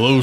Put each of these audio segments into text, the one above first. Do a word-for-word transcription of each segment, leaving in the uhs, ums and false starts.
Hello,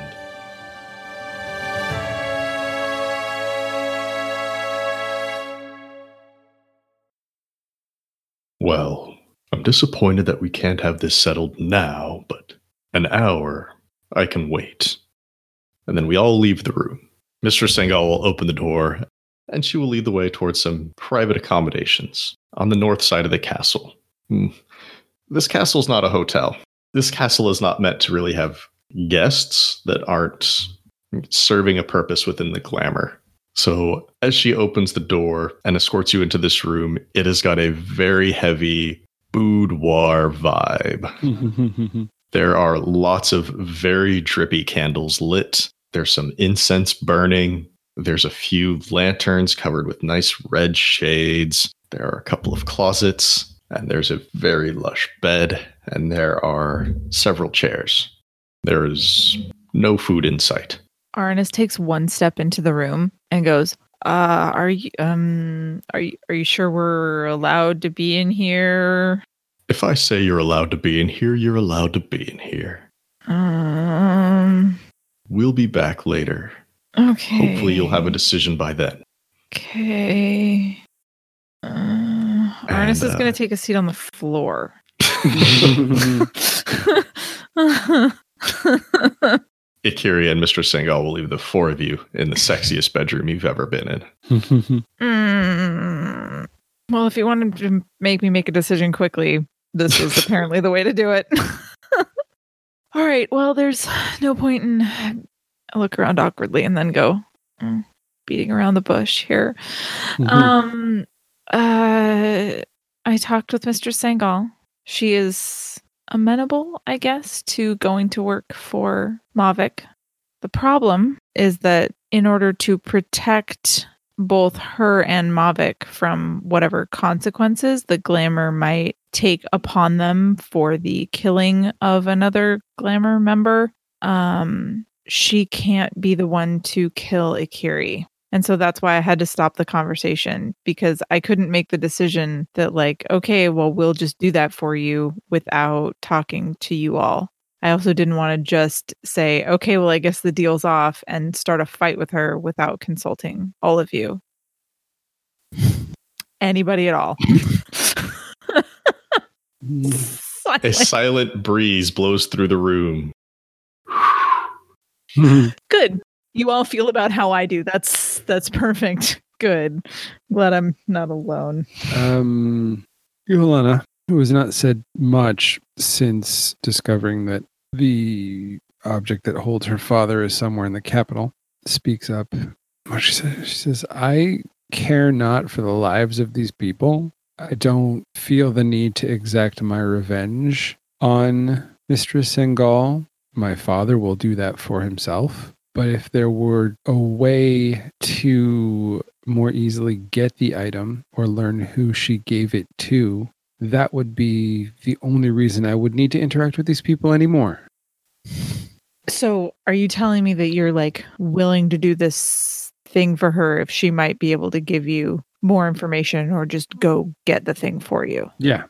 Well, I'm disappointed that we can't have this settled now, but an hour, I can wait. And then we all leave the room. Mistress Sengal will open the door, and she will lead the way towards some private accommodations on the north side of the castle. This castle's not a hotel. This castle is not meant to really have guests that aren't serving a purpose within the glamour. So as she opens the door and escorts you into this room, it has got a very heavy boudoir vibe. There are lots of very drippy candles lit. There's some incense burning. There's a few lanterns covered with nice red shades. There are a couple of closets, and there's a very lush bed, and there are several chairs. There is no food in sight. Aranus takes one step into the room and goes, uh, are you, um, are you, are you sure we're allowed to be in here? If I say you're allowed to be in here, you're allowed to be in here. Um, we'll be back later. Okay. Hopefully you'll have a decision by then. Okay. Uh, Aranus uh, is going to take a seat on the floor. Ikiri and Mistress Sengal will leave the four of you in the sexiest bedroom you've ever been in. mm, well, if you wanted to make me make a decision quickly, this is apparently the way to do it. All right. Well, there's no point in I look around awkwardly and then go mm, beating around the bush here. Mm-hmm. Um, uh, I talked with Mistress Sengal. She is amenable, I guess, to going to work for Mavic. The problem is that in order to protect both her and Mavic from whatever consequences the glamour might take upon them for the killing of another glamour member, um, she can't be the one to kill Ikiri. And so that's why I had to stop the conversation, because I couldn't make the decision that like, okay, well, we'll just do that for you without talking to you all. I also didn't want to just say, okay, well, I guess the deal's off and start a fight with her without consulting all of you. Anybody at all. Silent. A silent breeze blows through the room. Good. You all feel about how I do. That's that's perfect. Good. Glad I'm not alone. Um, Iolana, who has not said much since discovering that the object that holds her father is somewhere in the capital, speaks up. What she says, she says, I care not for the lives of these people. I don't feel the need to exact my revenge on Mistress Sengal. My father will do that for himself. But if there were a way to more easily get the item or learn who she gave it to, that would be the only reason I would need to interact with these people anymore. So are you telling me that you're like willing to do this thing for her if she might be able to give you more information or just go get the thing for you? Yeah.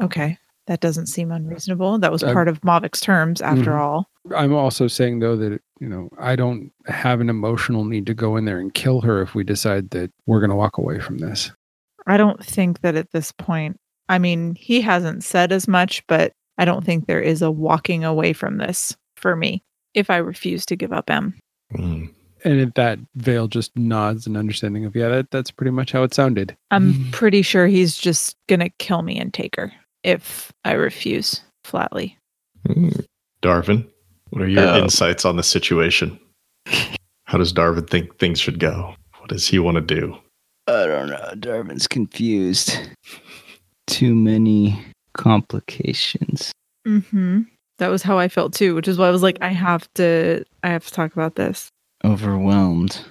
Okay. That doesn't seem unreasonable. That was part uh, of Mavic's terms, after mm-hmm. all. I'm also saying, though, that you know, I don't have an emotional need to go in there and kill her if we decide that we're going to walk away from this. I don't think that at this point, I mean, he hasn't said as much, but I don't think there is a walking away from this for me if I refuse to give up M. Mm. And if that Veil just nods an understanding of, yeah, that, that's pretty much how it sounded. I'm pretty sure he's just going to kill me and take her if I refuse flatly. Mm. Darvin, what are your uh, insights on the situation? How does Darvin think things should go? What does he want to do? I don't know. Darvin's confused. Too many complications. Mm-hmm. That was how I felt too, which is why I was like, I have to, I have to talk about this. Overwhelmed.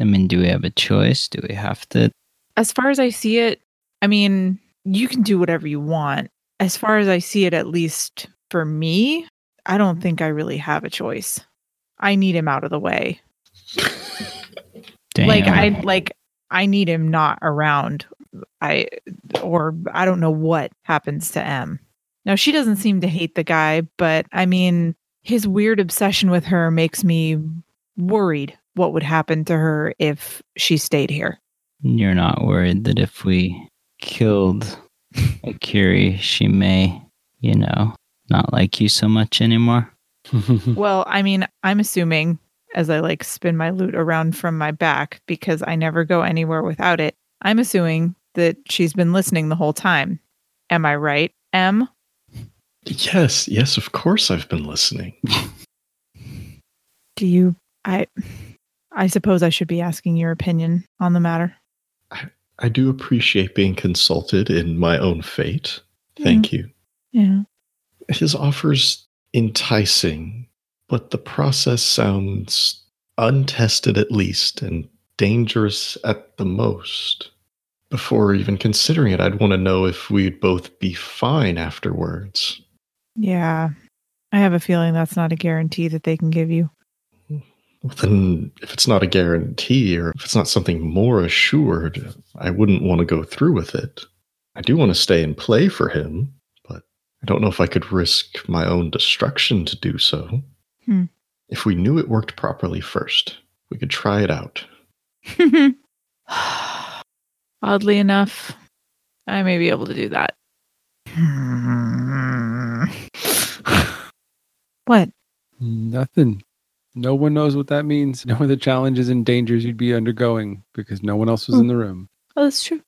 I mean, do we have a choice? Do we have to? As far as I see it, I mean, you can do whatever you want. As far as I see it, at least for me, I don't think I really have a choice. I need him out of the way. Damn. Like I like I need him not around. I or I don't know what happens to M. Now, she doesn't seem to hate the guy, but I mean, his weird obsession with her makes me worried what would happen to her if she stayed here. You're not worried that if we killed Ikiri, she may, you know, not like you so much anymore? Well, I mean, I'm assuming, as I like spin my lute around from my back because I never go anywhere without it, I'm assuming that she's been listening the whole time. Am I right, Em? Yes, yes, of course I've been listening. Do you... I I suppose I should be asking your opinion on the matter. I, I do appreciate being consulted in my own fate. Thank yeah. you. Yeah. His offer's enticing, but the process sounds untested at least and dangerous at the most. Before even considering it, I'd want to know if we'd both be fine afterwards. Yeah. I have a feeling that's not a guarantee that they can give you. Then if it's not a guarantee or if it's not something more assured, I wouldn't want to go through with it. I do want to stay and play for him, but I don't know if I could risk my own destruction to do so. Hmm. If we knew it worked properly first, we could try it out. Oddly enough, I may be able to do that. What? Nothing. No one knows what that means. No other challenges and dangers you'd be undergoing because no one else was oh. in the room. Oh, that's true.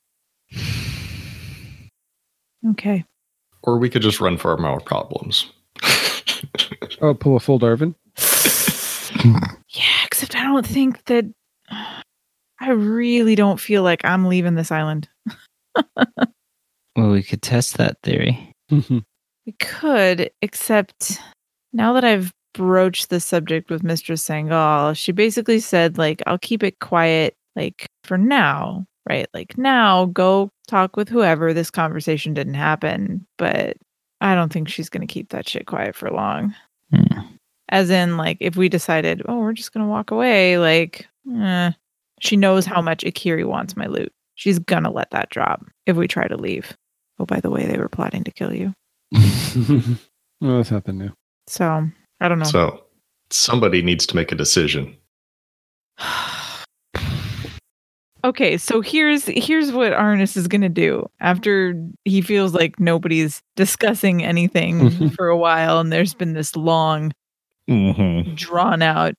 Okay. Or we could just run for our problems. Oh, pull a full Darvin? Yeah, except I don't think that... I really don't feel like I'm leaving this island. Well, we could test that theory. We could, except now that I've broach the subject with Mistress Sengal, she basically said, like, I'll keep it quiet, like, for now, right? Like, now, go talk with whoever. This conversation didn't happen, but I don't think she's going to keep that shit quiet for long. Mm. As in, like, if we decided, oh, we're just going to walk away, like, eh. She knows how much Ikiri wants my loot. She's going to let that drop if we try to leave. Oh, by the way, they were plotting to kill you. Well, that's nothing new. So... I don't know. So, somebody needs to make a decision. Okay, so here's here's what Aranus is going to do. After he feels like nobody's discussing anything for a while, and there's been this long, mm-hmm. drawn-out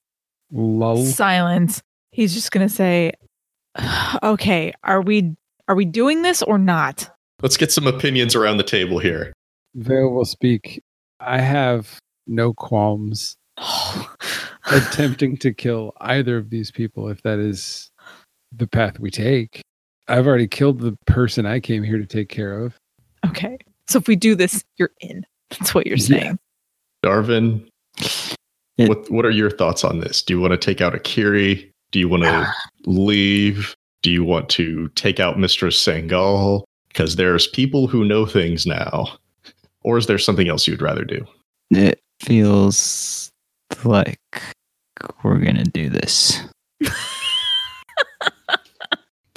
Lull. silence, he's just going to say, okay, are we are we doing this or not? Let's get some opinions around the table here. They will speak. I have... no qualms attempting to kill either of these people if that is the path we take. I've already killed the person I came here to take care of. Okay. So if we do this, you're in. That's what you're saying. Yeah. Darvin, it, what what are your thoughts on this? Do you want to take out Ikiri? Do you want to uh, leave? Do you want to take out Mistress Sengal? Because there's people who know things now. Or is there something else you'd rather do? It feels like we're going to do this.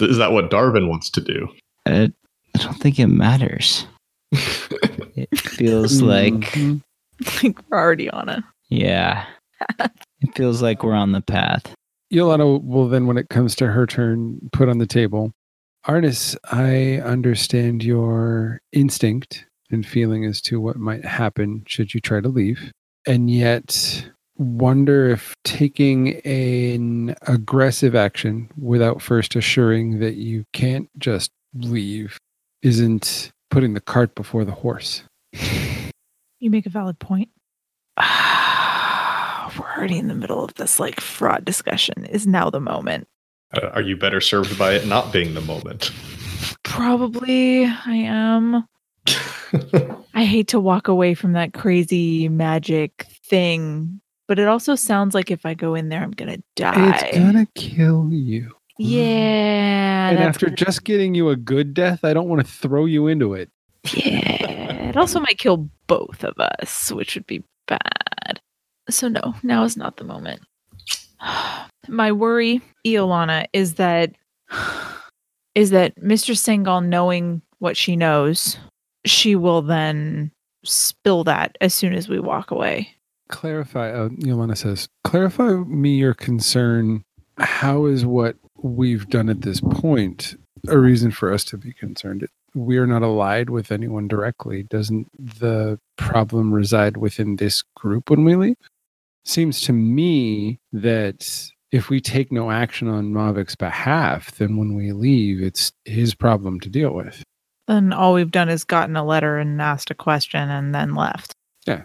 Is that what Darvin wants to do? I, I don't think it matters. It feels like... I think we're already on it. Yeah. It feels like we're on the path. Iolana will then, when it comes to her turn, put on the table. Arnis, I understand your instinct and feeling as to what might happen should you try to leave. And yet wonder if taking an aggressive action without first assuring that you can't just leave isn't putting the cart before the horse. You make a valid point. Ah, we're already in the middle of this like fraud discussion. Is now the moment? Uh, are you better served by it not being the moment? Probably I am. I hate to walk away from that crazy magic thing, but it also sounds like if I go in there, I'm going to die. It's going to kill you. Yeah. And after gonna... just getting you a good death, I don't want to throw you into it. Yeah. It also might kill both of us, which would be bad. So no, now is not the moment. My worry, Iolana, is that is that Mistress Sengal, knowing what she knows, she will then spill that as soon as we walk away. Clarify, uh, Iolana says, clarify me your concern. How is what we've done at this point a reason for us to be concerned? We are not allied with anyone directly. Doesn't the problem reside within this group when we leave? Seems to me that if we take no action on Mavic's behalf, then when we leave, it's his problem to deal with. Then all we've done is gotten a letter and asked a question and then left. Yeah. I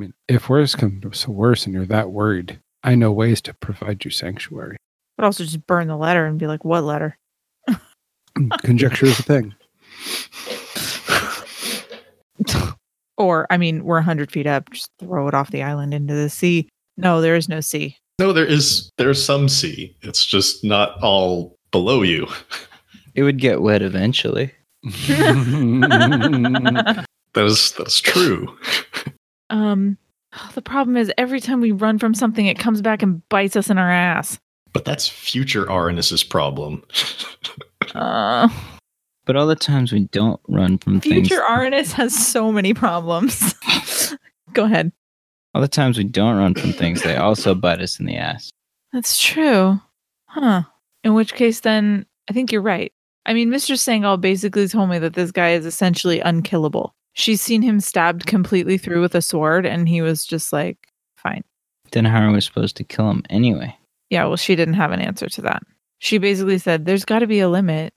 mean, if worse comes to worse and you're that worried, I know ways to provide you sanctuary. But also just burn the letter and be like, what letter? Conjecture is a thing. Or, I mean, we're one hundred feet up. Just throw it off the island into the sea. No, there is no sea. No, there is. There's some sea. It's just not all below you. It would get wet eventually. that is that's true. Um, the problem is every time we run from something, it comes back and bites us in our ass. But that's future Aranus's problem. uh, but all the times we don't run from future things. Future Aranus has so many problems. Go ahead. All the times we don't run from things, they also bite us in the ass. That's true, huh? In which case, then I think you're right. I mean, Mistress Sengal basically told me that this guy is essentially unkillable. She's seen him stabbed completely through with a sword, and he was just like, fine. Then how are we supposed to kill him anyway? Yeah, well, she didn't have an answer to that. She basically said, there's got to be a limit,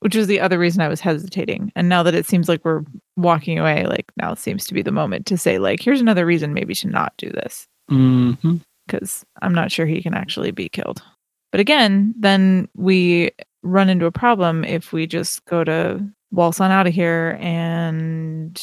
which was the other reason I was hesitating. And now that it seems like we're walking away, like, now seems to be the moment to say, like, here's another reason maybe to not do this. Mm-hmm. Because I'm not sure he can actually be killed. But again, then we run into a problem if we just go to waltz on out of here and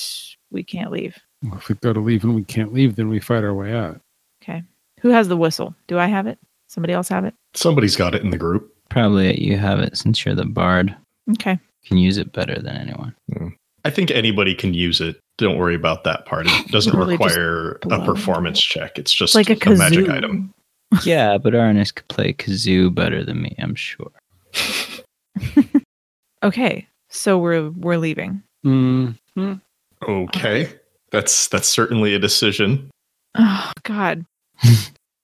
we can't leave. Well, if we go to leave and we can't leave, then we fight our way out. Okay. Who has the whistle? Do I have it? Somebody else have it? Somebody's got it in the group. Probably you have it since you're the bard. Okay. You can use it better than anyone. Mm. I think anybody can use it. Don't worry about that part. It doesn't really require a performance it. check. It's just like a, a magic item. Yeah, but Aranus could play kazoo better than me, I'm sure. Okay, so we're we're leaving. Mm-hmm. Okay, that's that's certainly a decision. Oh God,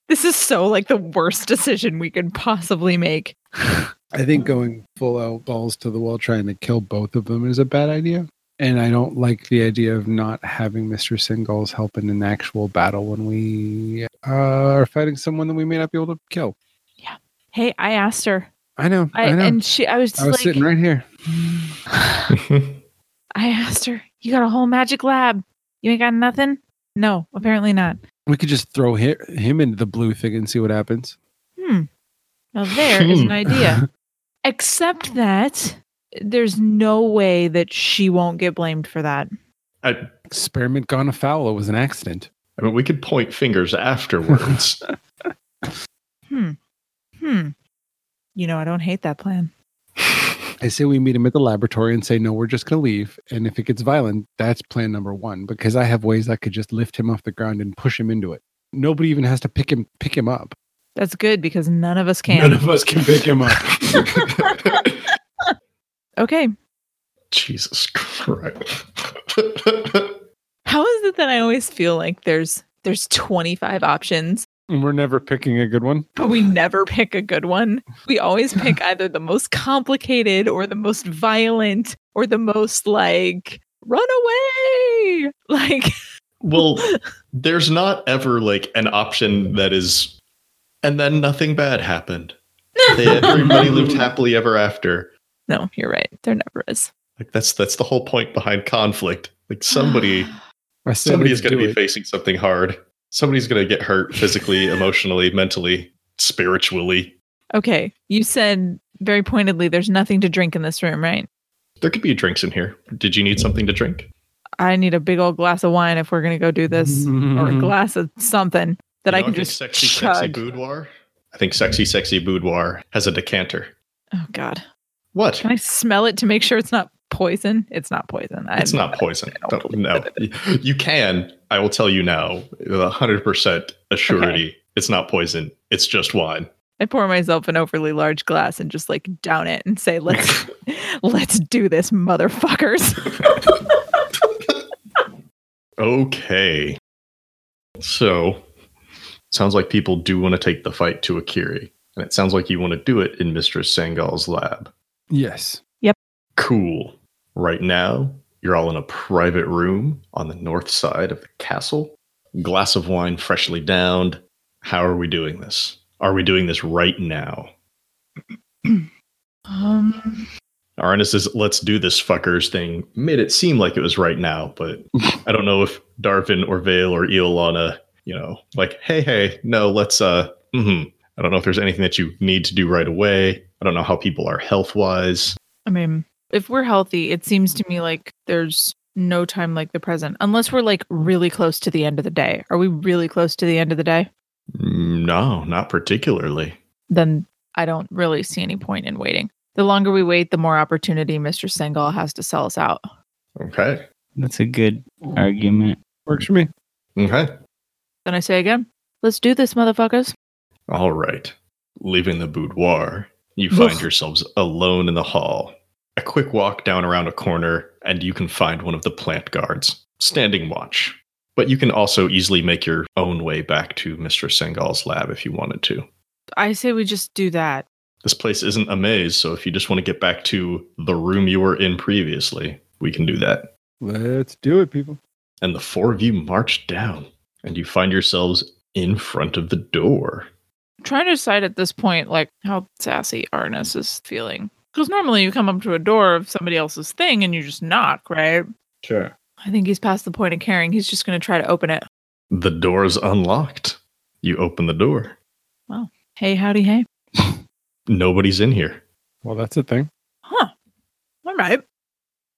this is so like the worst decision we could possibly make. I think going full out balls to the wall, trying to kill both of them, is a bad idea. And I don't like the idea of not having Mister Sengal's help in an actual battle when we uh, are fighting someone that we may not be able to kill. Yeah. Hey, I asked her. I know, I, I know. And she, I was just I was like, sitting right here. I asked her, you got a whole magic lab. You ain't got nothing? No, apparently not. We could just throw hi- him into the blue thing and see what happens. Hmm. Now there is an idea. Except that there's no way that she won't get blamed for that. I, Experiment gone afoul. It was an accident. I mean, we could point fingers afterwards. hmm. Hmm. You know, I don't hate that plan. I say we meet him at the laboratory and say, no, we're just going to leave. And if it gets violent, that's plan number one, because I have ways I could just lift him off the ground and push him into it. Nobody even has to pick him, pick him up. That's good because none of us can. None of us can pick him up. Okay. Jesus Christ. How is it that I always feel like there's, there's twenty-five options We're never picking a good one. But we never pick a good one. We always pick either the most complicated or the most violent or the most like, run away. Like, well, there's not ever like an option that is, and then nothing bad happened. They, everybody lived happily ever after. No, you're right. There never is. Like that's that's the whole point behind conflict. Like somebody, somebody is going to be it. facing something hard. Somebody's going to get hurt physically, emotionally, mentally, spiritually. Okay. You said very pointedly, there's nothing to drink in this room, right? There could be drinks in here. Did you need something to drink? I need a big old glass of wine if we're going to go do this. Mm-hmm. Or a glass of something that you know, I can I just sexy, chug. Sexy boudoir? I think Sexy, Sexy Boudoir has a decanter. Oh, God. What? Can I smell it to make sure it's not poison? It's not poison. I it's not poison. Don't, no, you can. I will tell you now, one hundred percent assurity. Okay. It's not poison. It's just wine. I pour myself an overly large glass and just like down it and say, let's let's do this, motherfuckers. Okay. So, sounds like people do want to take the fight to Ikiri. And it sounds like you want to do it in Mistress Sengal's lab. Yes. Cool. Right now, you're all in a private room on the north side of the castle. Glass of wine freshly downed. How are we doing this? Are we doing this right now? um. Aranus's let's do this fuckers thing made it seem like it was right now, but I don't know if Darvin or Vale or Iolana, you know, like, hey, hey, no, let's, uh, mm-hmm. I don't know if there's anything that you need to do right away. I don't know how people are health-wise. I mean, if we're healthy, it seems to me like there's no time like the present. Unless we're like really close to the end of the day. Are we really close to the end of the day? No, not particularly. Then I don't really see any point in waiting. The longer we wait, the more opportunity Mister Sengal has to sell us out. Okay. That's a good argument. Works for me. Okay. Then I say again, let's do this, motherfuckers. All right. Leaving the boudoir, you find Oof. yourselves alone in the hall. A quick walk down around a corner, and you can find one of the plant guards, standing watch. But you can also easily make your own way back to Mister Sengal's lab if you wanted to. I say we just do that. This place isn't a maze, so if you just want to get back to the room you were in previously, we can do that. Let's do it, people. And the four of you march down, and you find yourselves in front of the door. I'm trying to decide at this point, like, how sassy Aranus is feeling. Because normally you come up to a door of somebody else's thing and you just knock, right? Sure. I think he's past the point of caring. He's just going to try to open it. The door's unlocked. You open the door. Well, hey, howdy, hey. Nobody's in here. Well, that's a thing. Huh. All right.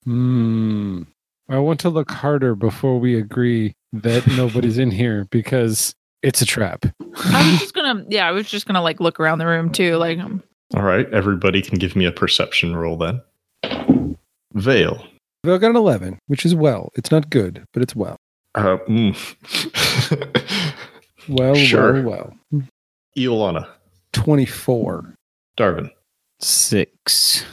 Hmm. I want to look harder before we agree that nobody's in here because it's a trap. I was just going to, yeah, I was just going to like look around the room too. Like, um, all right, everybody can give me a perception roll then. Vale. Vale got an eleven, which is well. It's not good, but it's well. Uh, mm. well, sure. well, well. Iolana. twenty-four. Darvin. six.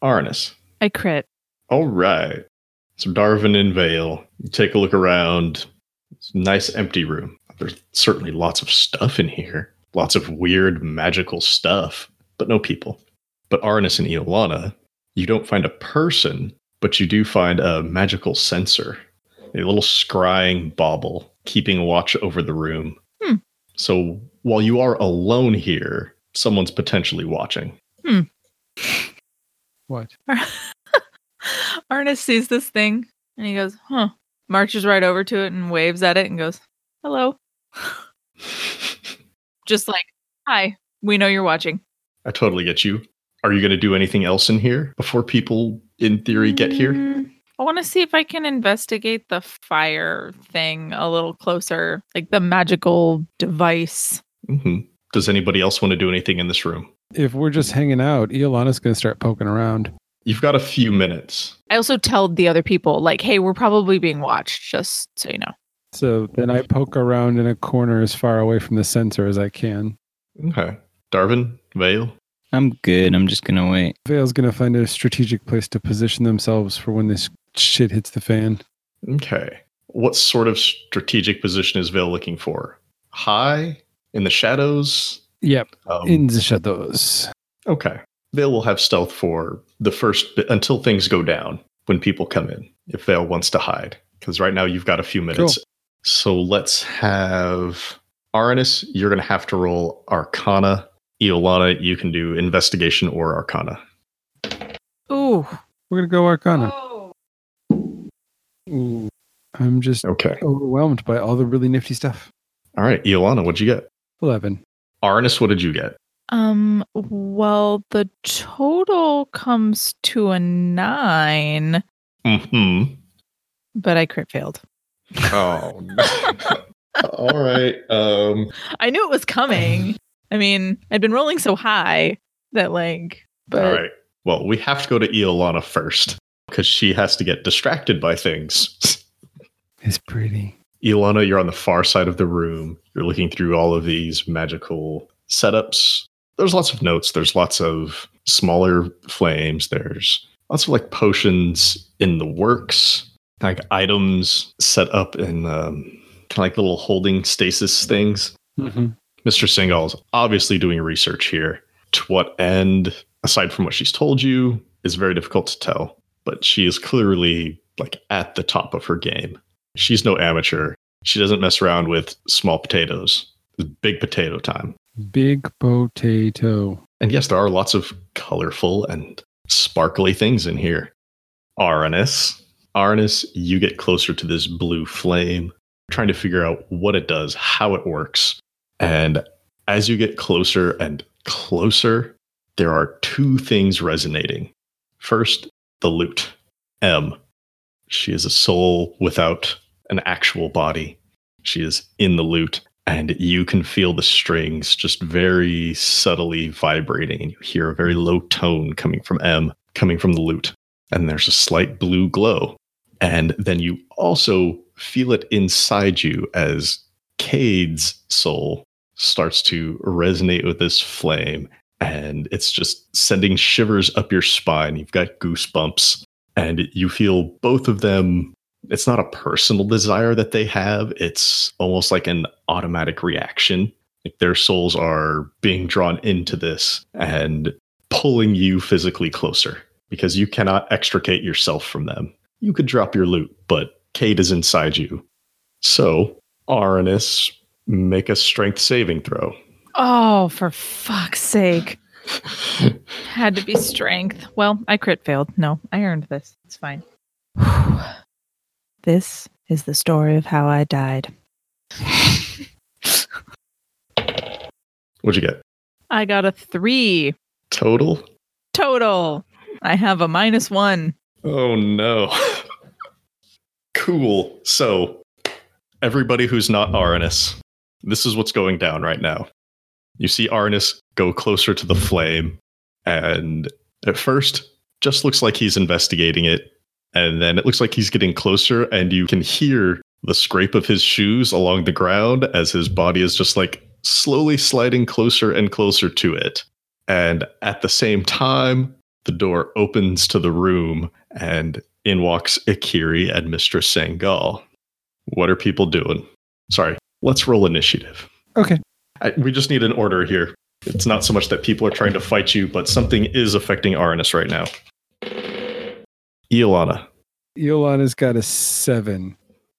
Aranus. I crit. All right. So Darvin and Vale, you take a look around. It's a nice empty room. There's certainly lots of stuff in here. Lots of weird magical stuff. But no people. But Aranus and Iolana, you don't find a person, but you do find a magical sensor. A little scrying bauble keeping watch over the room. Hmm. So while you are alone here, someone's potentially watching. Hmm. What? Aranus sees this thing and he goes, huh. Marches right over to it and waves at it and goes, hello. Just like, hi, we know you're watching. I totally get you. Are you going to do anything else in here before people, in theory, get here? Mm, I want to see if I can investigate the fire thing a little closer, like the magical device. Mm-hmm. Does anybody else want to do anything in this room? If we're just hanging out, Iolana's going to start poking around. You've got a few minutes. I also tell the other people, like, hey, we're probably being watched, just so you know. So then I poke around in a corner as far away from the sensor as I can. Okay. Darvin? Vale? I'm good. I'm just going to wait. Vale's going to find a strategic place to position themselves for when this shit hits the fan. Okay. What sort of strategic position is Vale looking for? High? in the shadows. Yep, um, in the shadows. Okay, they will have stealth for the first bit until things go down when people come in. If Vale wants to hide, because right now you've got a few minutes. Cool. So let's have Aranus. You're going to have to roll Arcana. Iolana, you can do Investigation or Arcana. Ooh, we're gonna go Arcana. Oh. Ooh, I'm just okay. Overwhelmed by all the really nifty stuff. All right, Iolana, what'd you get? Eleven. Aranus, what did you get? Um. Well, the total comes to a nine. Mm-hmm. But I crit failed. Oh. No. All right. Um. I knew it was coming. I mean, I'd been rolling so high that like. But... All right. Well, we have to go to Iolana first, because she has to get distracted by things. It's pretty. Iolana, you're on the far side of the room. You're looking through all of these magical setups. There's lots of notes. There's lots of smaller flames. There's lots of like potions in the works, like items set up in um, kind of like little holding stasis things. Mm-hmm. Mister Sengal is obviously doing research here. To what end? Aside from what she's told you, is very difficult to tell, but she is clearly like at the top of her game. She's no amateur. She doesn't mess around with small potatoes. It's big potato time. Big potato. And yes, there are lots of colorful and sparkly things in here. Aranus. Aranus, you get closer to this blue flame, trying to figure out what it does, how it works. And as you get closer and closer, there are two things resonating. First, the lute. M. She is a soul without an actual body. She is in the lute, and you can feel the strings just very subtly vibrating, and you hear a very low tone coming from M, coming from the lute. And there's a slight blue glow. And then you also feel it inside you as Cade's soul starts to resonate with this flame. And it's just sending shivers up your spine. You've got goosebumps, and you feel both of them. It's not a personal desire that they have. It's almost like an automatic reaction. Like their souls are being drawn into this and pulling you physically closer, because you cannot extricate yourself from them. You could drop your loot, but Cade is inside you. So, Aranus, make a strength saving throw. Oh, for fuck's sake. Had to be strength. Well, I crit failed. No, I earned this. It's fine. This is the story of how I died. What'd you get? I got a three. Total? Total. I have a minus one. Oh, no. Cool. So, everybody who's not Aranus, this is what's going down right now. You see Aranus go closer to the flame, and at first, just looks like he's investigating it, and then it looks like he's getting closer, and you can hear the scrape of his shoes along the ground as his body is just like slowly sliding closer and closer to it. And at the same time, the door opens to the room, and in walks Ikiri and Mistress Sengal. What are people doing? Sorry, let's roll initiative. Okay. I, we just need an order here. It's not so much that people are trying to fight you, but something is affecting Aranus right now. Iolana. Iolana's got a seven.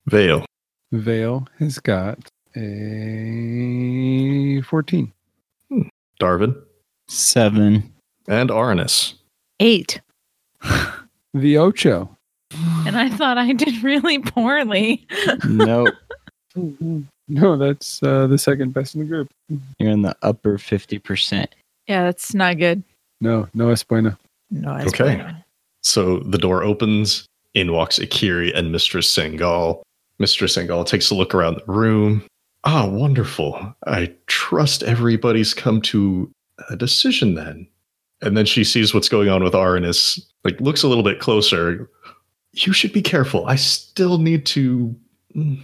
Vale. Vale has got a fourteen. Hmm. Darvin. Seven. And Aranus. Eight. The Ocho. And I thought I did really poorly. Nope. No, that's uh, the second best in the group. You're in the upper fifty percent. Yeah, that's not good. No, no es bueno. No es okay. Bueno. So the door opens. In walks Ikiri and Mistress Sengal. Mistress Sengal takes a look around the room. Ah, wonderful. I trust everybody's come to a decision then. And then she sees what's going on with Aranus. Like, looks a little bit closer. You should be careful. I still need to... Mm,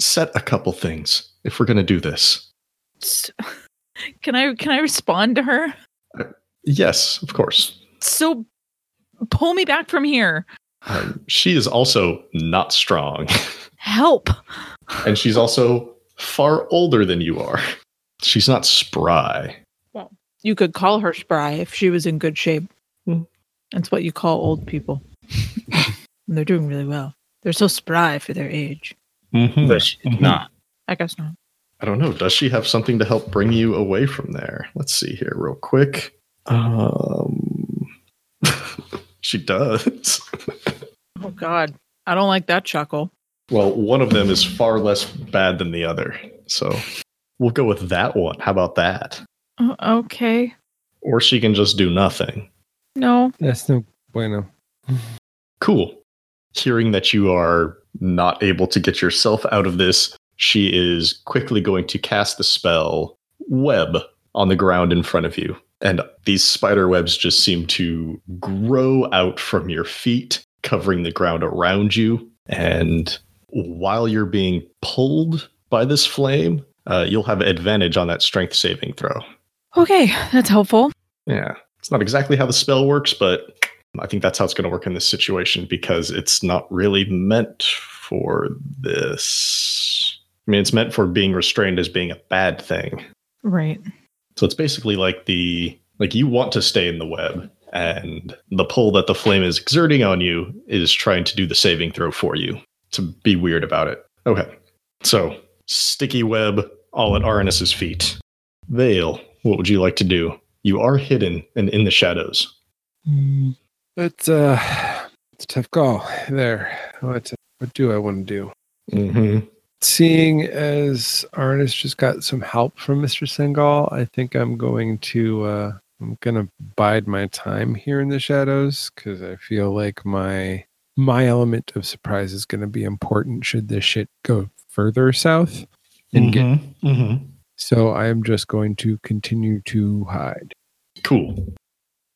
set a couple things if we're going to do this. Can I can I respond to her? Uh, yes, of course. So pull me back from here. Um, she is also not strong. Help. And she's also far older than you are. She's not spry. Well, you could call her spry if she was in good shape. Mm. That's what you call old people. And they're doing really well. They're so spry for their age. Mm-hmm. But she's mm-hmm. not. I guess not. I don't know. Does she have something to help bring you away from there? Let's see here real quick. Um, she does. Oh, God. I don't like that chuckle. Well, one of them is far less bad than the other. So we'll go with that one. How about that? Uh, okay. Or she can just do nothing. No. That's no bueno. Cool. Hearing that you are not able to get yourself out of this, she is quickly going to cast the spell web on the ground in front of you. And these spider webs just seem to grow out from your feet, covering the ground around you. And while you're being pulled by this flame, uh, you'll have advantage on that strength saving throw. Okay, that's helpful. Yeah. It's not exactly how the spell works, but I think that's how it's going to work in this situation because it's not really meant for this. I mean, it's meant for being restrained as being a bad thing. Right. So it's basically like the, like you want to stay in the web and the pull that the flame is exerting on you is trying to do the saving throw for you to be weird about it. Okay. So sticky web all at Aranus's feet. Vale, what would you like to do? You are hidden and in the shadows. Mm. It's, uh, it's a tough call there. What, what do I want to do? Mm-hmm. Seeing as Aranus just got some help from Mister Sengal, I think I'm going to uh, I'm gonna bide my time here in the shadows because I feel like my my element of surprise is going to be important should this shit go further south and mm-hmm. get. Mm-hmm. So I am just going to continue to hide. Cool,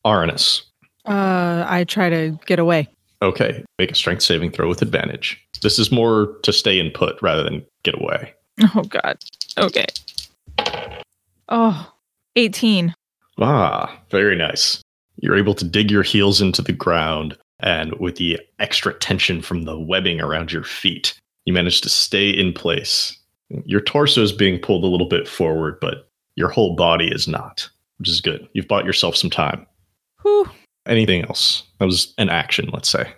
Aranus. Uh, I try to get away. Okay, make a strength saving throw with advantage. This is more to stay in put rather than get away. Oh, God. Okay. Oh, eighteen. Ah, very nice. You're able to dig your heels into the ground, and with the extra tension from the webbing around your feet, you manage to stay in place. Your torso is being pulled a little bit forward, but your whole body is not, which is good. You've bought yourself some time. Whew. Anything else? That was an action, let's say.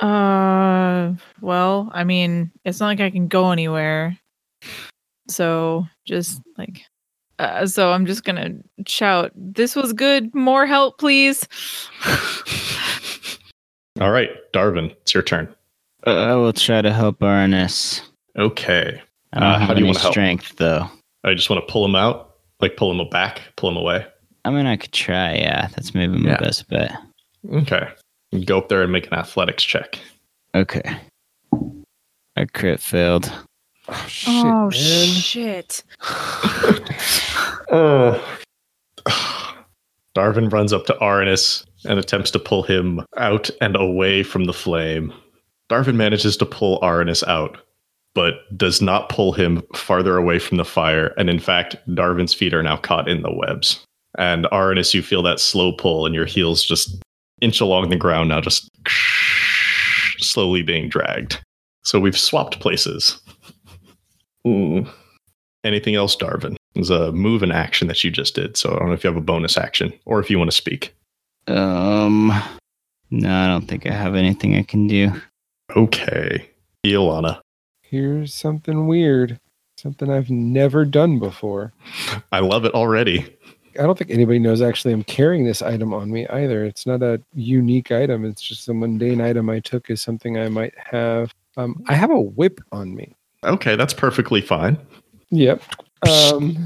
Uh, well, I mean, it's not like I can go anywhere. So just like, uh, so I'm just going to shout, this was good. More help, please. All right, Darvin, it's your turn. Uh, I will try to help Aranus. Okay. I don't uh, have how do you want strength, help? Though? I just want to pull him out, like pull him back, pull him away. I mean, I could try. Yeah, that's maybe my yeah. best bet. Okay. Go up there and make an athletics check. Okay. A crit failed. Oh, shit. Oh, shit. oh. Darvin runs up to Aranus and attempts to pull him out and away from the flame. Darvin manages to pull Aranus out, but does not pull him farther away from the fire. And in fact, Darvin's feet are now caught in the webs. And Aranus, you feel that slow pull and your heels just inch along the ground now, just slowly being dragged. So we've swapped places. Ooh. Anything else, Darvin? There's a move and action that you just did, so I don't know if you have a bonus action or if you want to speak. Um, no, I don't think I have anything I can do. Okay. Iolana. Here's something weird. Something I've never done before. I love it already. I don't think anybody knows actually I'm carrying this item on me either. It's not a unique item. It's just a mundane item I took as something I might have. Um, I have a whip on me. Okay, that's perfectly fine. Yep. Um,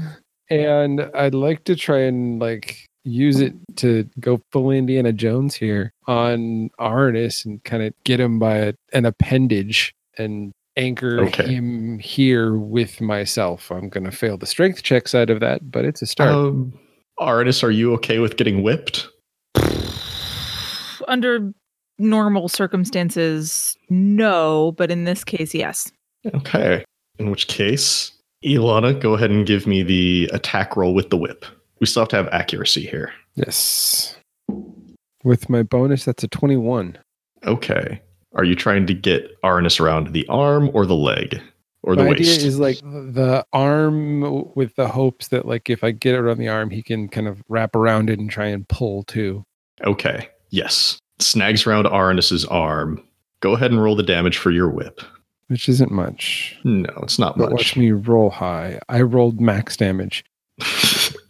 and I'd like to try and like use it to go full Indiana Jones here on Aranus and kind of get him by a, an appendage and anchor okay. him here with myself. I'm going to fail the strength check side of that, but it's a start. Um, Aranus, are you okay with getting whipped? Under normal circumstances, no, but in this case, yes. Okay. In which case, Iolana, go ahead and give me the attack roll with the whip. We still have to have accuracy here. Yes. With my bonus, that's a twenty-one. Okay. Are you trying to get Aranus around the arm or the leg? or the, the idea waist. Is like the arm with the hopes that like if I get it around the arm, he can kind of wrap around it and try and pull too. Okay. Yes. Snags around Aranus's arm. Go ahead and roll the damage for your whip. Which isn't much. No, it's not but much. Watch me roll high. I rolled max damage.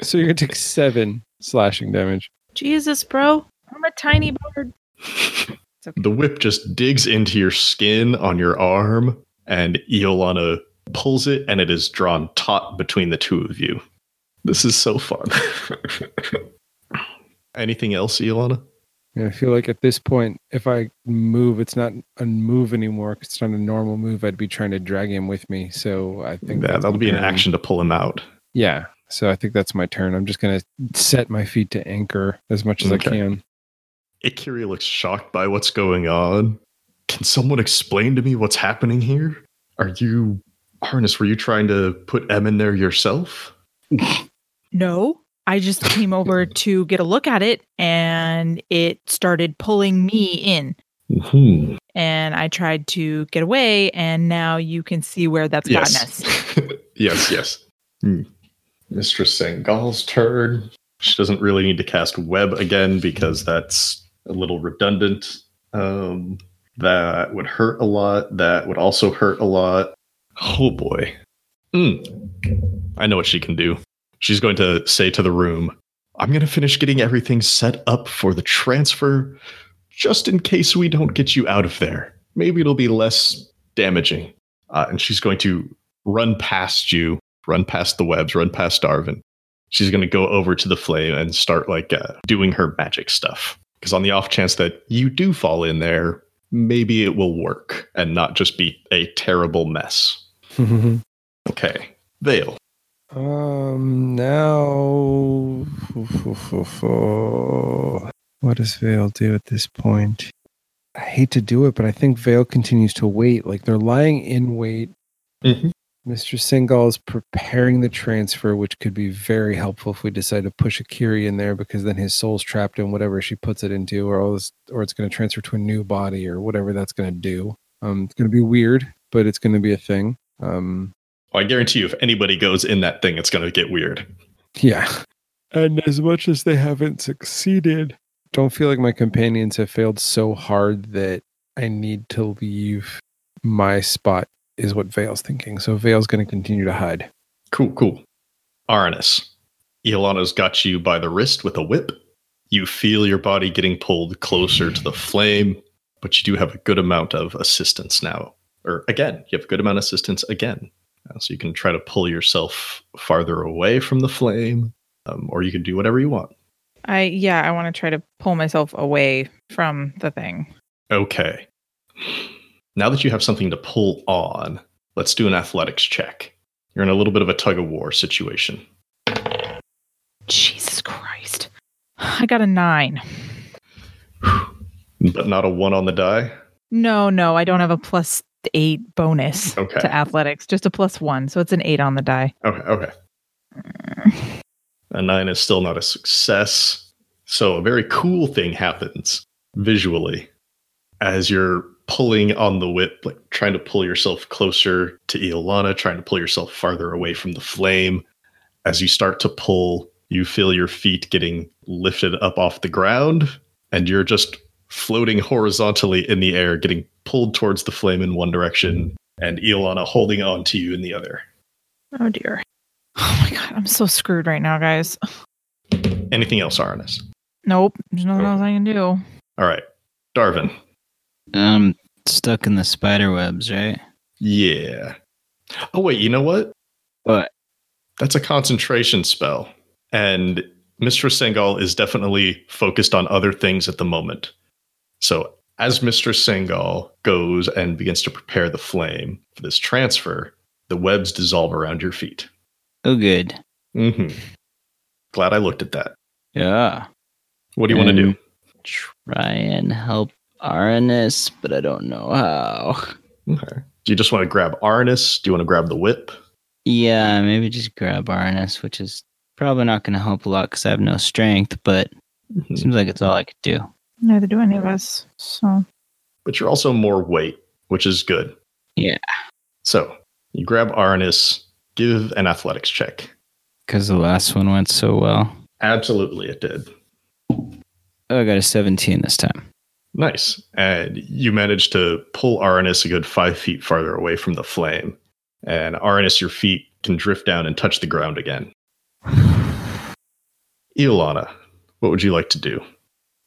So you're going to take seven slashing damage. Jesus, bro. I'm a tiny bird. It's okay. The whip just digs into your skin on your arm, and Iolana pulls it, and it is drawn taut between the two of you. This is so fun. Anything else, Iolana? Yeah, I feel like at this point, if I move, it's not a move anymore. Cause it's not a normal move. I'd be trying to drag him with me. So I think yeah, that's that'll be turn. An action to pull him out. Yeah. So I think that's my turn. I'm just going to set my feet to anchor as much as okay. I can. Ikiri looks shocked by what's going on. Can someone explain to me what's happening here? Are you, Aranus, were you trying to put M in there yourself? No. I just came over to get a look at it, and it started pulling me in. Mm-hmm. And I tried to get away, and now you can see where that's yes. gotten us. yes, yes. Mm. Mistress Sengal's turn. She doesn't really need to cast Web again because that's a little redundant. Um, that would hurt a lot. That would also hurt a lot. Oh, boy. Mm. I know what she can do. She's going to say to the room, I'm going to finish getting everything set up for the transfer just in case we don't get you out of there. Maybe it'll be less damaging. Uh, and she's going to run past you, run past the webs, run past Darvin. She's going to go over to the flame and start like uh, doing her magic stuff. Because on the off chance that you do fall in there, maybe it will work and not just be a terrible mess. Okay, Vale. Um, now, what does Vale do at this point? I hate to do it, but I think Vale continues to wait. Like, they're lying in wait. Mm-hmm. Mister Sengal is preparing the transfer, which could be very helpful if we decide to push Ikiri in there, because then his soul's trapped in whatever she puts it into, or all this, or it's going to transfer to a new body, or whatever that's going to do. Um, it's going to be weird, but it's going to be a thing. Um... I guarantee you, if anybody goes in that thing, it's going to get weird. Yeah. And as much as they haven't succeeded, don't feel like my companions have failed so hard that I need to leave my spot, is what Vale's thinking. So Vale's going to continue to hide. Cool, cool. Aranus, Iolana's got you by the wrist with a whip. You feel your body getting pulled closer to the flame, but you do have a good amount of assistance now. Or again, you have a good amount of assistance again. So you can try to pull yourself farther away from the flame, um, or you can do whatever you want. I Yeah, I want to try to pull myself away from the thing. Okay. Now that you have something to pull on, let's do an athletics check. You're in a little bit of a tug-of-war situation. Jesus Christ. I got a nine. But not a one on the die? No, no, I don't have a plus eight bonus okay. to athletics, just a plus one, so it's an eight on the die. Okay, okay. A nine is still not a success, so a very cool thing happens visually as you're pulling on the whip, like trying to pull yourself closer to Iolana, trying to pull yourself farther away from the flame. As you start to pull, you feel your feet getting lifted up off the ground, and you're just floating horizontally in the air, getting pulled towards the flame in one direction, and Iolana holding on to you in the other. Oh, dear. Oh, my God. I'm so screwed right now, guys. Anything else, Aranus? Nope. There's nothing oh. else I can do. All right. Darvin. Um, stuck in the spider webs, right? Yeah. Oh, wait. You know what? What? That's a concentration spell, and Mistress Sengal is definitely focused on other things at the moment. So as Mistress Sengal goes and begins to prepare the flame for this transfer, the webs dissolve around your feet. Oh, good. Mm-hmm. Glad I looked at that. Yeah. What do you um, want to do? Try and help Aranus, but I don't know how. Okay. Do you just want to grab Aranus? Do you want to grab the whip? Yeah, maybe just grab Aranus, which is probably not going to help a lot because I have no strength, but mm-hmm. it seems like it's all I could do. Neither do any of us, so. But you're also more weight, which is good. Yeah. So, You grab Aranus, give an athletics check. Because the last one went so well. Absolutely, it did. Oh, I got a seventeen this time. Nice. And you managed to pull Aranus a good five feet farther away from the flame. And Aranus, your feet can drift down and touch the ground again. Iolana, what would you like to do?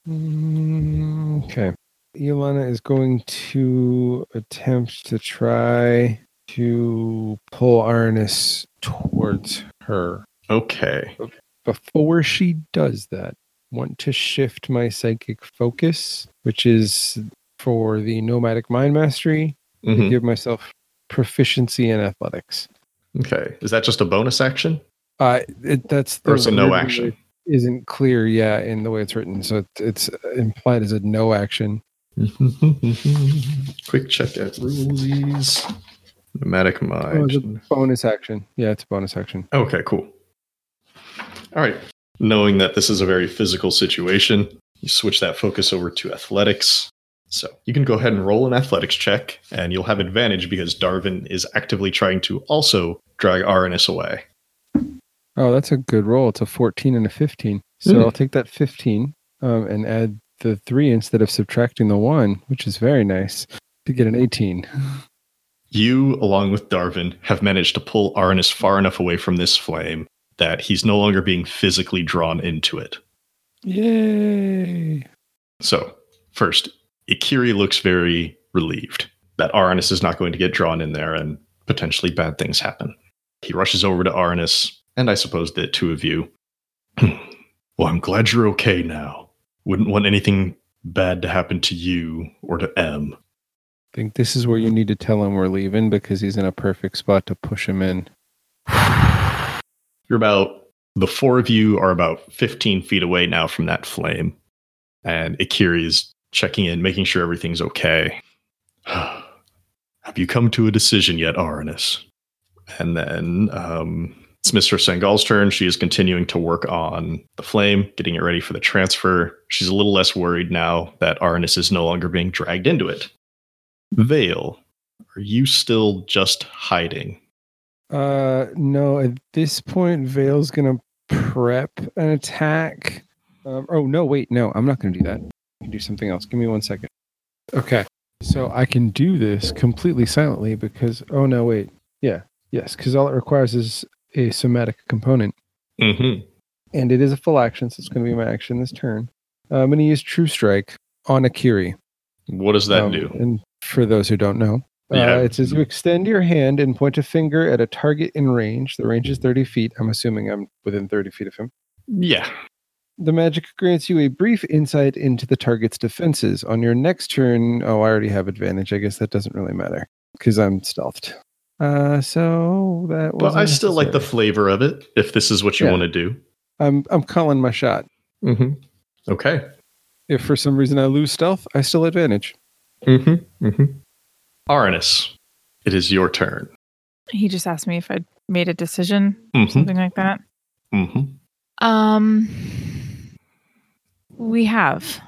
Mm, okay. Iolana is going to attempt to try to pull Aranus towards her. Okay. Before she does that, want to shift my psychic focus, which is for the nomadic mind mastery, mm-hmm. to give myself proficiency in athletics. Okay. Is that just a bonus action? Uh, it, that's the or it's a no action. Isn't clear, yeah, in the way it's written. So it, it's implied as a no action. Quick check at rules. Nomadic mind. Oh, it's a bonus action. Yeah, it's a bonus action. Okay, cool. All right. Knowing that this is a very physical situation, you switch that focus over to athletics. So you can go ahead and roll an athletics check, and you'll have advantage because Darvin is actively trying to also drag Aranus away. Oh, that's a good roll. It's a fourteen and a fifteen. So mm. I'll take that fifteen um, and add the three instead of subtracting the one, which is very nice, to get an eighteen. You, along with Darvin, have managed to pull Aranus far enough away from this flame that he's no longer being physically drawn into it. Yay! So, first, Ikiri looks very relieved that Aranus is not going to get drawn in there and potentially bad things happen. He rushes over to Aranus, and I suppose the two of you. Well, I'm glad you're okay now. Wouldn't want anything bad to happen to you or to M. I think this is where you need to tell him we're leaving because he's in a perfect spot to push him in. You're about, the four of you are about fifteen feet away now from that flame. And Ikiri is checking in, making sure everything's okay. Have you come to a decision yet, Aranus? And then um, it's Mistress Sengal's turn. She is continuing to work on the flame, getting it ready for the transfer. She's a little less worried now that Aranus is no longer being dragged into it. Vale, are you still just hiding? Uh, no, at this point, Vale's going to prep an attack. Um, oh, no, wait, no, I'm not going to do that. I can do something else. Give me one second. Okay, so I can do this completely silently because, oh, no, wait. Yeah, yes, because all it requires is a somatic component. Mm-hmm. And it is a full action, so it's going to be my action this turn. Uh, I'm going to use True Strike on Ikiri. What does that um, do? And for those who don't know. Yeah. Uh, it says you extend your hand and point a finger at a target in range. The range is thirty feet. I'm assuming I'm within thirty feet of him. Yeah. The magic grants you a brief insight into the target's defenses. On your next turn, oh, I already have advantage. I guess that doesn't really matter because I'm stealthed. Uh, so that. Well, I still necessary. Like the flavor of it. If this is what you yeah. want to do, I'm I'm calling my shot. Mm-hmm. Okay. If for some reason I lose stealth, I still advantage. Mm-hmm. Mm-hmm. Aranus, it is your turn. He just asked me if I'd made a decision, mm-hmm. something like that. Mm-hmm. Um, we have.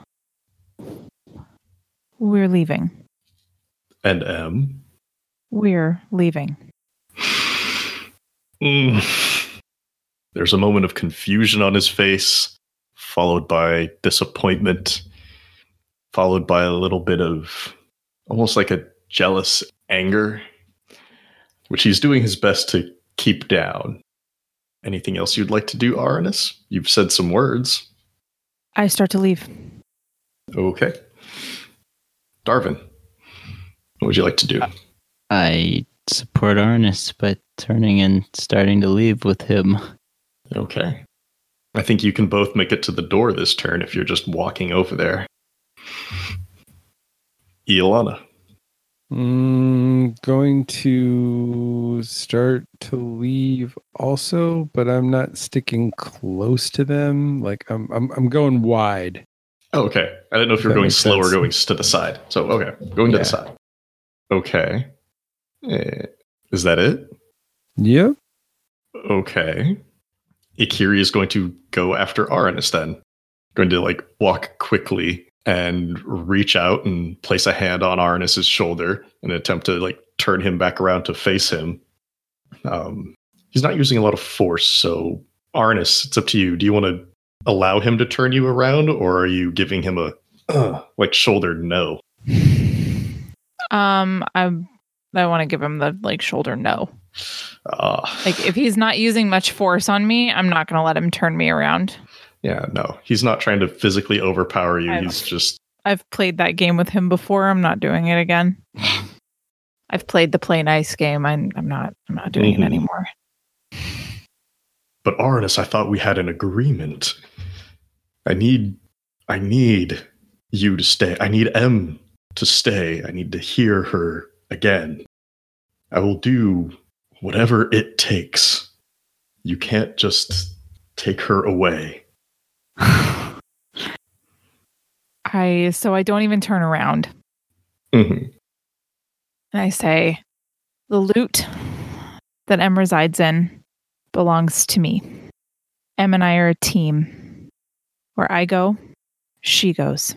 We're leaving. And M? We're leaving. mm. There's a moment of confusion on his face, followed by disappointment, followed by a little bit of almost like a jealous anger, which he's doing his best to keep down. Anything else you'd like to do, Aranus? You've said some words. I start to leave. Okay. Darvin, what would you like to do? I support Aranus by turning and starting to leave with him. Okay. I think you can both make it to the door this turn if you're just walking over there. Iolana. Mm, going to start to leave also, but I'm not sticking close to them. Like I'm, I'm, I'm going wide. Oh, okay. I didn't know if you were going slow or going to the side. So okay, going yeah. to the side. Okay. Eh, is that it? Yeah. Okay. Ikiri is going to go after Aranus then. Going to like walk quickly and reach out and place a hand on Aranus's shoulder and attempt to like turn him back around to face him. Um, he's not using a lot of force, so Aranus, it's up to you. Do you want to allow him to turn you around, or are you giving him a uh, like shoulder no? Um, I I want to give him the like shoulder no. Uh, like if he's not using much force on me, I'm not going to let him turn me around. Yeah, no, he's not trying to physically overpower you. I've, he's just. I've played that game with him before. I'm not doing it again. I've played the play nice game. I'm, I'm not. I'm not doing mm-hmm. it anymore. But Aranus, I thought we had an agreement. I need. I need you to stay. I need M to stay. I need to hear her again. I will do whatever it takes. You can't just take her away. I so I don't even turn around. Mm-hmm. And I say, the loot that Em resides in belongs to me. Em and I are a team. Where I go, she goes.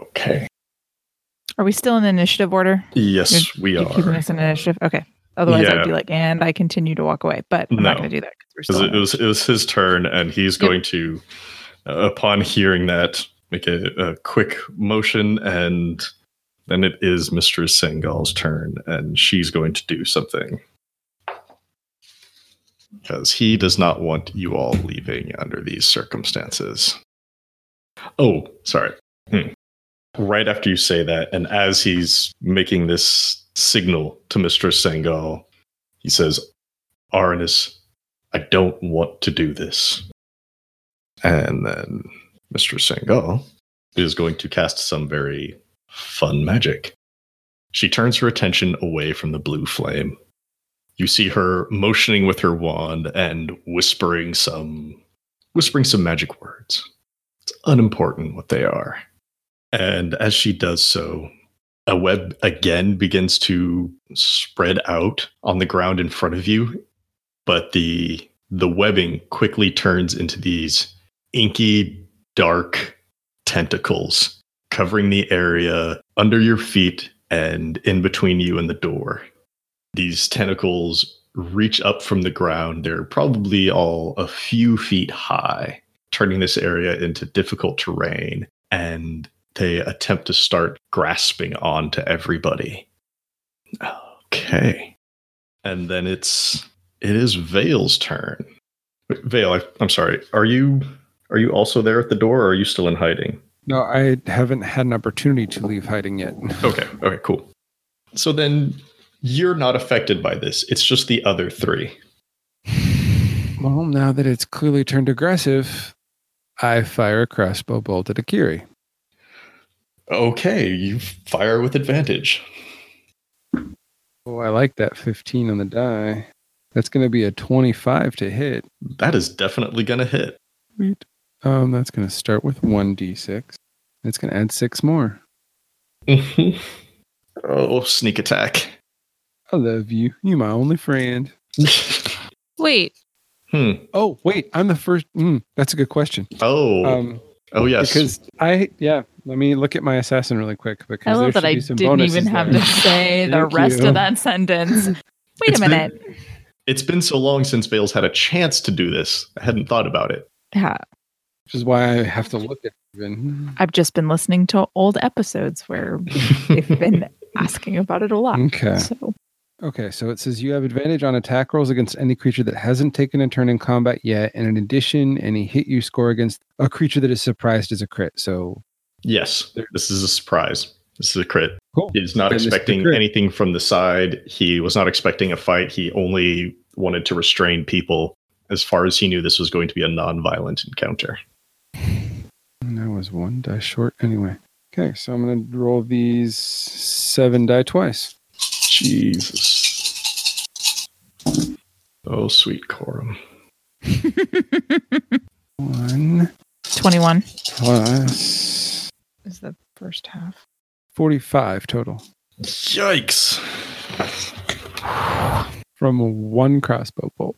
Okay. Are we still in initiative order? Yes, you're, we you're are. Keeping us in initiative? Okay. Otherwise, yeah. I'd be like, and I continue to walk away. But I'm no. not going to do that. Because it, it, was, it was his turn, and he's yep. going to, uh, upon hearing that, make a, a quick motion, and then it is Mistress Sengal's turn, and she's going to do something. Because he does not want you all leaving under these circumstances. Oh, sorry. Hmm. Right after you say that, and as he's making this signal to Mistress Sengal, he says, Aranus, I don't want to do this. And then Mistress Sengal is going to cast some very fun magic. She turns her attention away from the blue flame. You see her motioning with her wand and whispering some, whispering some magic words. It's unimportant what they are. And as she does so, a web again begins to spread out on the ground in front of you, but the the webbing quickly turns into these inky, dark tentacles covering the area under your feet and in between you and the door. These tentacles reach up from the ground. They're probably all a few feet high, turning this area into difficult terrain, and they attempt to start grasping on to everybody. Okay. And then it's it is Vale's turn. Vale, I, I'm sorry. Are you are you also there at the door, or are you still in hiding? No, I haven't had an opportunity to leave hiding yet. Okay. Okay, cool. So then you're not affected by this. It's just the other three. Well, now that it's clearly turned aggressive, I fire a crossbow bolt at Ikiri. Okay, you fire with advantage. Oh, I like that fifteen on the die. That's going to be a twenty-five to hit. That is definitely going to hit. Sweet. Um, that's going to start with one d six. It's going to add six more. Mm-hmm. Oh, sneak attack. I love you. You're my only friend. Wait. Hmm. Oh, wait. I'm the first. Mm, that's a good question. Oh. Um, oh, yes. Because I, yeah. Let me look at my assassin really quick, because I love there that I didn't even there. have to say the rest you. of that sentence. Wait it's a minute. Been, it's been so long since Vale's had a chance to do this. I hadn't thought about it. Yeah. Which is why I have to look at it. I've just been listening to old episodes where they've been asking about it a lot. Okay. So. Okay, so it says you have advantage on attack rolls against any creature that hasn't taken a turn in combat yet, and in addition, any hit you score against a creature that is surprised is a crit. So. Yes, this is a surprise. This is a crit. Cool. He's not and expecting anything from the side. He was not expecting a fight. He only wanted to restrain people. As far as he knew, this was going to be a non-violent encounter. And that was one die short anyway. Okay, so I'm going to roll these seven die twice. Jesus. Oh, sweet Corum. One. twenty-one. Plus. Is the first half forty-five total? Yikes! From one crossbow bolt.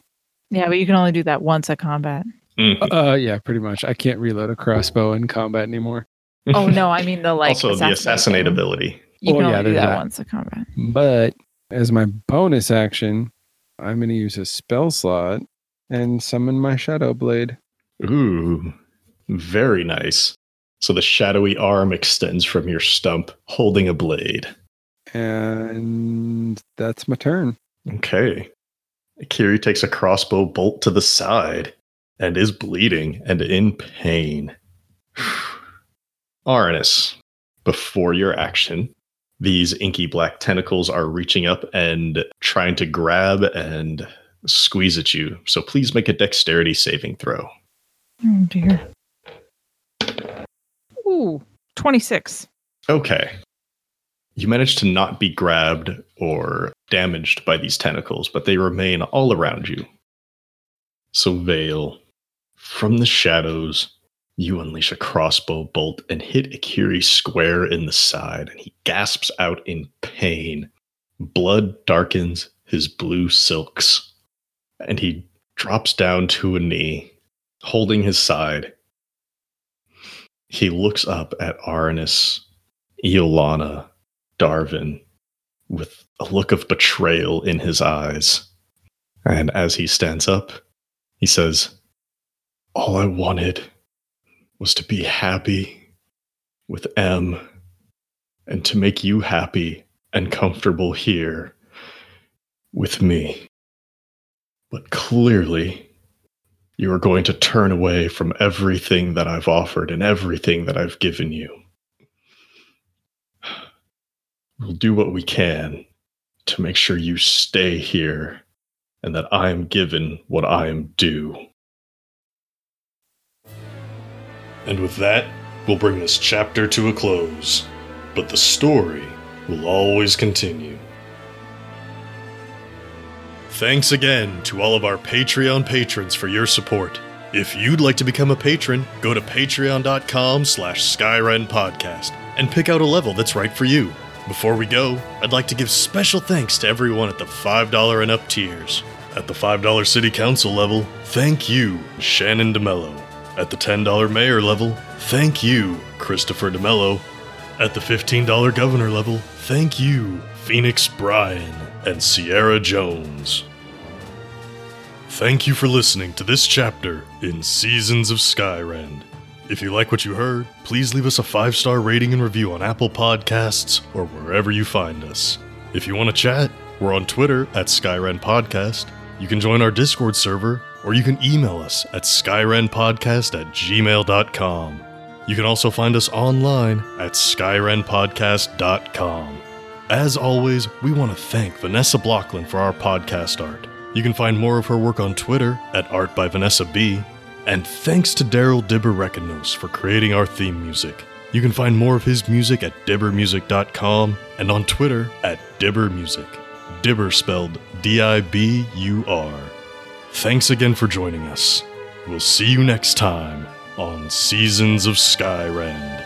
Yeah, but you can only do that once at combat. Mm-hmm. Uh, yeah, pretty much. I can't reload a crossbow in combat anymore. Oh no, I mean the like. Also assassinate the assassinate thing. ability. You can oh, only yeah, do that, that once a combat. But as my bonus action, I'm going to use a spell slot and summon my Shadow Blade. Ooh, very nice. So the shadowy arm extends from your stump, holding a blade. And that's my turn. Okay. Ikiri takes a crossbow bolt to the side and is bleeding and in pain. Aranus, before your action, these inky black tentacles are reaching up and trying to grab and squeeze at you. So please make a dexterity saving throw. Oh, dear. Ooh, twenty-six. Okay. You manage to not be grabbed or damaged by these tentacles, but they remain all around you. So, Vale, from the shadows, you unleash a crossbow bolt and hit Ikiri square in the side, and he gasps out in pain. Blood darkens his blue silks, and he drops down to a knee, holding his side. He looks up at Aranus, Iolana, Darvin, with a look of betrayal in his eyes. And as he stands up, he says, "All I wanted was to be happy with M and to make you happy and comfortable here with me. But clearly, you are going to turn away from everything that I've offered and everything that I've given you. We'll do what we can to make sure you stay here and that I am given what I am due." And with that, we'll bring this chapter to a close, but the story will always continue. Thanks again to all of our Patreon patrons for your support. If you'd like to become a patron, go to patreon dot com slash skyren podcast and pick out a level that's right for you. Before we go, I'd like to give special thanks to everyone at the five dollars and up tiers. At the five dollars City Council level, thank you, Shannon DeMello. At the ten dollars Mayor level, thank you, Christopher DeMello. At the fifteen dollars Governor level, thank you, Phoenix Bryan and Sierra Jones. Thank you for listening to this chapter in Seasons of Skyrend. If you like what you heard, please leave us a five-star rating and review on Apple Podcasts or wherever you find us. If you want to chat, we're on Twitter at Skyrend Podcast. You can join our Discord server, or you can email us at skyrendpodcast at gmail dot com. You can also find us online at skyrendpodcast dot com. As always, we want to thank Vanessa Blockland for our podcast art. You can find more of her work on Twitter at Art By Vanessa B. And thanks to Daryl Dibber-Reconos for creating our theme music. You can find more of his music at dibber music dot com and on Twitter at DibberMusic. Dibber spelled D I B U R. Thanks again for joining us. We'll see you next time on Seasons of Skyrend.